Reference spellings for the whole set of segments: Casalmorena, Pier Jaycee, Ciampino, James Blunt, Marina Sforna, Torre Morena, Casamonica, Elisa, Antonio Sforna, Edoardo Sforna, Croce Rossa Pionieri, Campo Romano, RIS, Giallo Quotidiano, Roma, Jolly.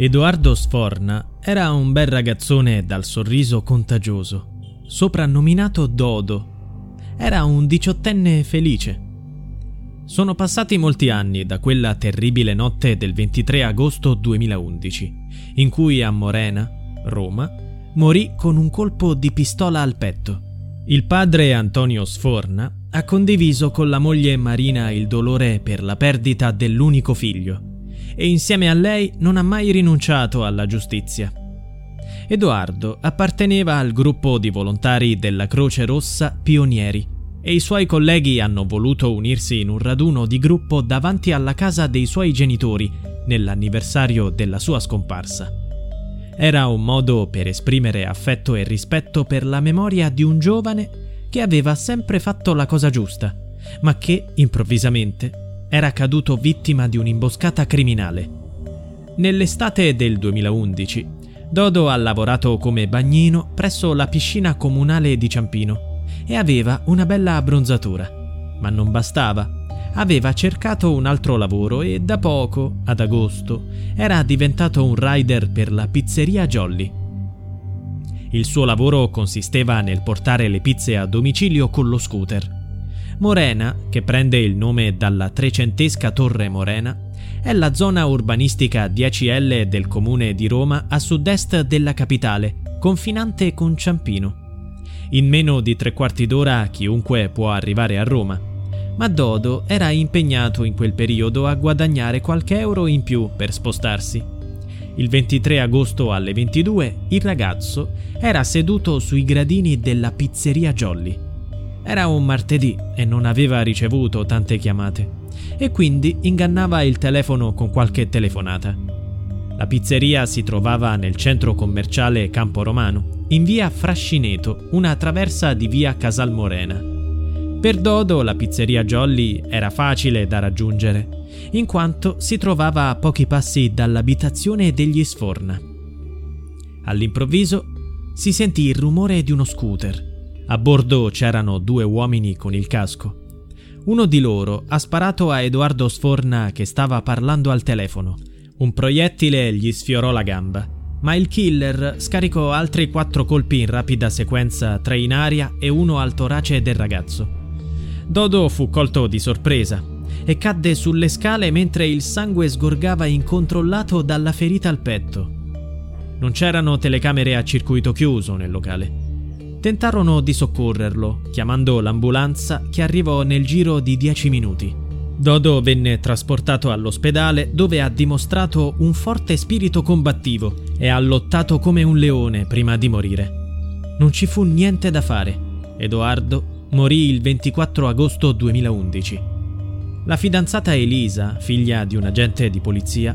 Edoardo Sforna era un bel ragazzone dal sorriso contagioso, soprannominato Dodo. Era un 18enne felice. Sono passati molti anni da quella terribile notte del 23 agosto 2011, in cui a Morena, Roma, morì con un colpo di pistola al petto. Il padre Antonio Sforna ha condiviso con la moglie Marina il dolore per la perdita dell'unico figlio, e insieme a lei non ha mai rinunciato alla giustizia. Edoardo apparteneva al gruppo di volontari della Croce Rossa Pionieri e i suoi colleghi hanno voluto unirsi in un raduno di gruppo davanti alla casa dei suoi genitori nell'anniversario della sua scomparsa. Era un modo per esprimere affetto e rispetto per la memoria di un giovane che aveva sempre fatto la cosa giusta, ma che, improvvisamente, era caduto vittima di un'imboscata criminale. Nell'estate del 2011, Dodo ha lavorato come bagnino presso la piscina comunale di Ciampino e aveva una bella abbronzatura. Ma non bastava. Aveva cercato un altro lavoro e da poco, ad agosto, era diventato un rider per la pizzeria Jolly. Il suo lavoro consisteva nel portare le pizze a domicilio con lo scooter. Morena, che prende il nome dalla trecentesca Torre Morena, è la zona urbanistica 10L del comune di Roma a sud-est della capitale, confinante con Ciampino. In meno di 3/4 d'ora chiunque può arrivare a Roma, ma Dodo era impegnato in quel periodo a guadagnare qualche euro in più per spostarsi. Il 23 agosto alle 22 il ragazzo era seduto sui gradini della pizzeria Jolly. Era un martedì e non aveva ricevuto tante chiamate, e quindi ingannava il telefono con qualche telefonata. La pizzeria si trovava nel centro commerciale Campo Romano, in via Frascineto, una traversa di via Casalmorena. Per Dodo la pizzeria Jolly era facile da raggiungere, in quanto si trovava a pochi passi dall'abitazione degli Sforna. All'improvviso si sentì il rumore di uno scooter. A bordo c'erano 2 uomini con il casco. Uno di loro ha sparato a Edoardo Sforna che stava parlando al telefono. Un proiettile gli sfiorò la gamba, ma il killer scaricò altri 4 colpi in rapida sequenza, 3 in aria e uno al torace del ragazzo. Dodo fu colto di sorpresa e cadde sulle scale mentre il sangue sgorgava incontrollato dalla ferita al petto. Non c'erano telecamere a circuito chiuso nel locale. Tentarono di soccorrerlo, chiamando l'ambulanza che arrivò nel giro di 10 minuti. Dodo venne trasportato all'ospedale dove ha dimostrato un forte spirito combattivo e ha lottato come un leone prima di morire. Non ci fu niente da fare. Edoardo morì il 24 agosto 2011. La fidanzata Elisa, figlia di un agente di polizia,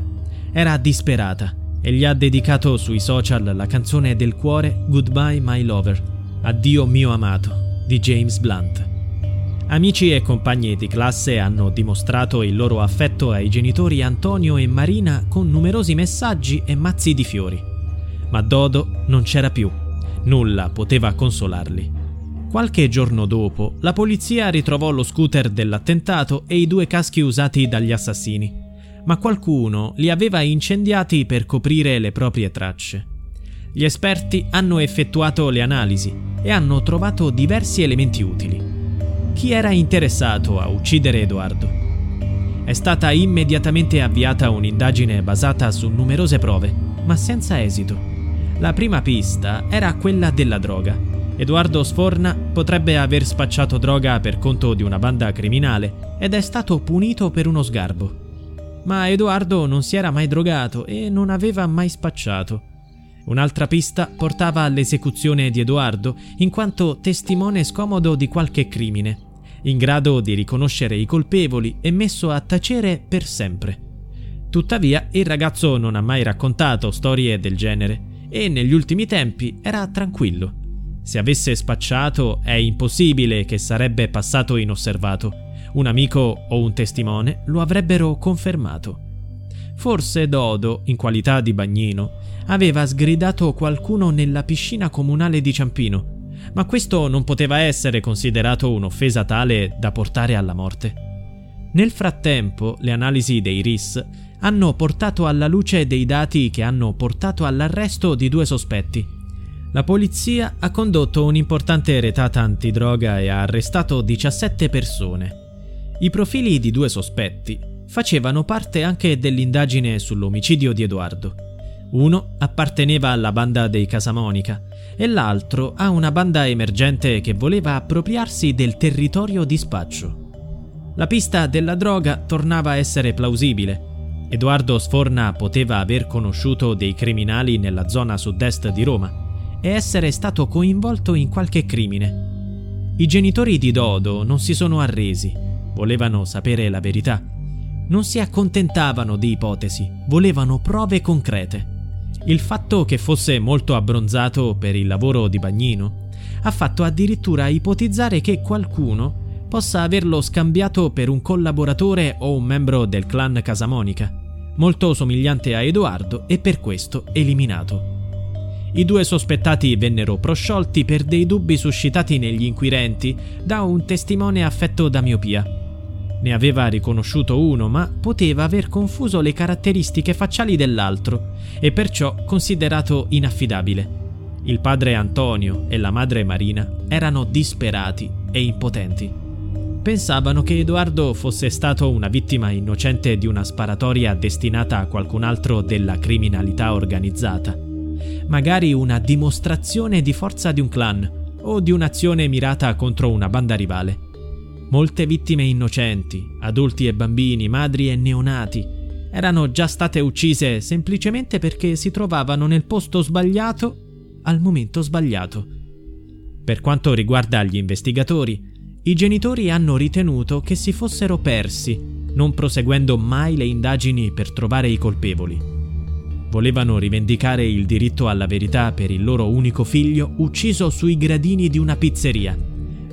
era disperata e gli ha dedicato sui social la canzone del cuore Goodbye My Lover. Addio mio amato, di James Blunt. Amici e compagni di classe hanno dimostrato il loro affetto ai genitori Antonio e Marina con numerosi messaggi e mazzi di fiori. Ma Dodo non c'era più. Nulla poteva consolarli. Qualche giorno dopo, la polizia ritrovò lo scooter dell'attentato e i 2 caschi usati dagli assassini, ma qualcuno li aveva incendiati per coprire le proprie tracce. Gli esperti hanno effettuato le analisi e hanno trovato diversi elementi utili. Chi era interessato a uccidere Edoardo? È stata immediatamente avviata un'indagine basata su numerose prove, ma senza esito. La prima pista era quella della droga. Edoardo Sforna potrebbe aver spacciato droga per conto di una banda criminale ed è stato punito per uno sgarbo. Ma Edoardo non si era mai drogato e non aveva mai spacciato. Un'altra pista portava all'esecuzione di Edoardo in quanto testimone scomodo di qualche crimine, in grado di riconoscere i colpevoli e messo a tacere per sempre. Tuttavia, il ragazzo non ha mai raccontato storie del genere e negli ultimi tempi era tranquillo. Se avesse spacciato, è impossibile che sarebbe passato inosservato. Un amico o un testimone lo avrebbero confermato. Forse Dodo, in qualità di bagnino, aveva sgridato qualcuno nella piscina comunale di Ciampino, ma questo non poteva essere considerato un'offesa tale da portare alla morte. Nel frattempo, le analisi dei RIS hanno portato alla luce dei dati che hanno portato all'arresto di 2 sospetti. La polizia ha condotto un'importante retata antidroga e ha arrestato 17 persone. I profili di 2 sospetti facevano parte anche dell'indagine sull'omicidio di Edoardo. Uno apparteneva alla banda dei Casamonica e l'altro a una banda emergente che voleva appropriarsi del territorio di spaccio. La pista della droga tornava a essere plausibile. Edoardo Sforna poteva aver conosciuto dei criminali nella zona sud-est di Roma e essere stato coinvolto in qualche crimine. I genitori di Dodo non si sono arresi, volevano sapere la verità. Non si accontentavano di ipotesi, volevano prove concrete. Il fatto che fosse molto abbronzato per il lavoro di bagnino ha fatto addirittura ipotizzare che qualcuno possa averlo scambiato per un collaboratore o un membro del clan Casamonica, molto somigliante a Edoardo e per questo eliminato. I 2 sospettati vennero prosciolti per dei dubbi suscitati negli inquirenti da un testimone affetto da miopia. Ne aveva riconosciuto uno, ma poteva aver confuso le caratteristiche facciali dell'altro e perciò considerato inaffidabile. Il padre Antonio e la madre Marina erano disperati e impotenti. Pensavano che Edoardo fosse stato una vittima innocente di una sparatoria destinata a qualcun altro della criminalità organizzata. Magari una dimostrazione di forza di un clan o di un'azione mirata contro una banda rivale. Molte vittime innocenti, adulti e bambini, madri e neonati, erano già state uccise semplicemente perché si trovavano nel posto sbagliato al momento sbagliato. Per quanto riguarda gli investigatori, i genitori hanno ritenuto che si fossero persi, non proseguendo mai le indagini per trovare i colpevoli. Volevano rivendicare il diritto alla verità per il loro unico figlio ucciso sui gradini di una pizzeria.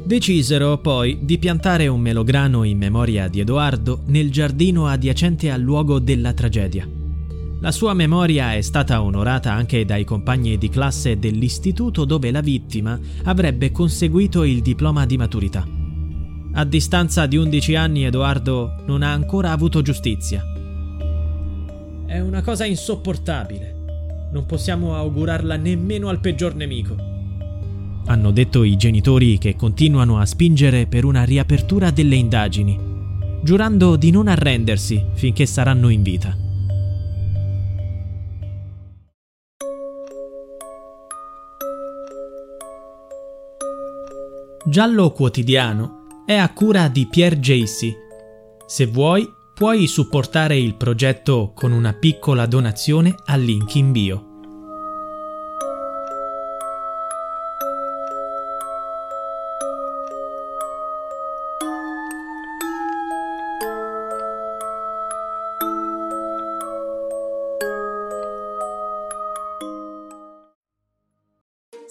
Decisero poi di piantare un melograno in memoria di Edoardo nel giardino adiacente al luogo della tragedia. La sua memoria è stata onorata anche dai compagni di classe dell'istituto dove la vittima avrebbe conseguito il diploma di maturità. A distanza di 11 anni Edoardo non ha ancora avuto giustizia. È una cosa insopportabile. Non possiamo augurarla nemmeno al peggior nemico. Hanno detto i genitori che continuano a spingere per una riapertura delle indagini, giurando di non arrendersi finché saranno in vita. Giallo Quotidiano è a cura di Pier Jaycee. Se vuoi, puoi supportare il progetto con una piccola donazione al link in bio.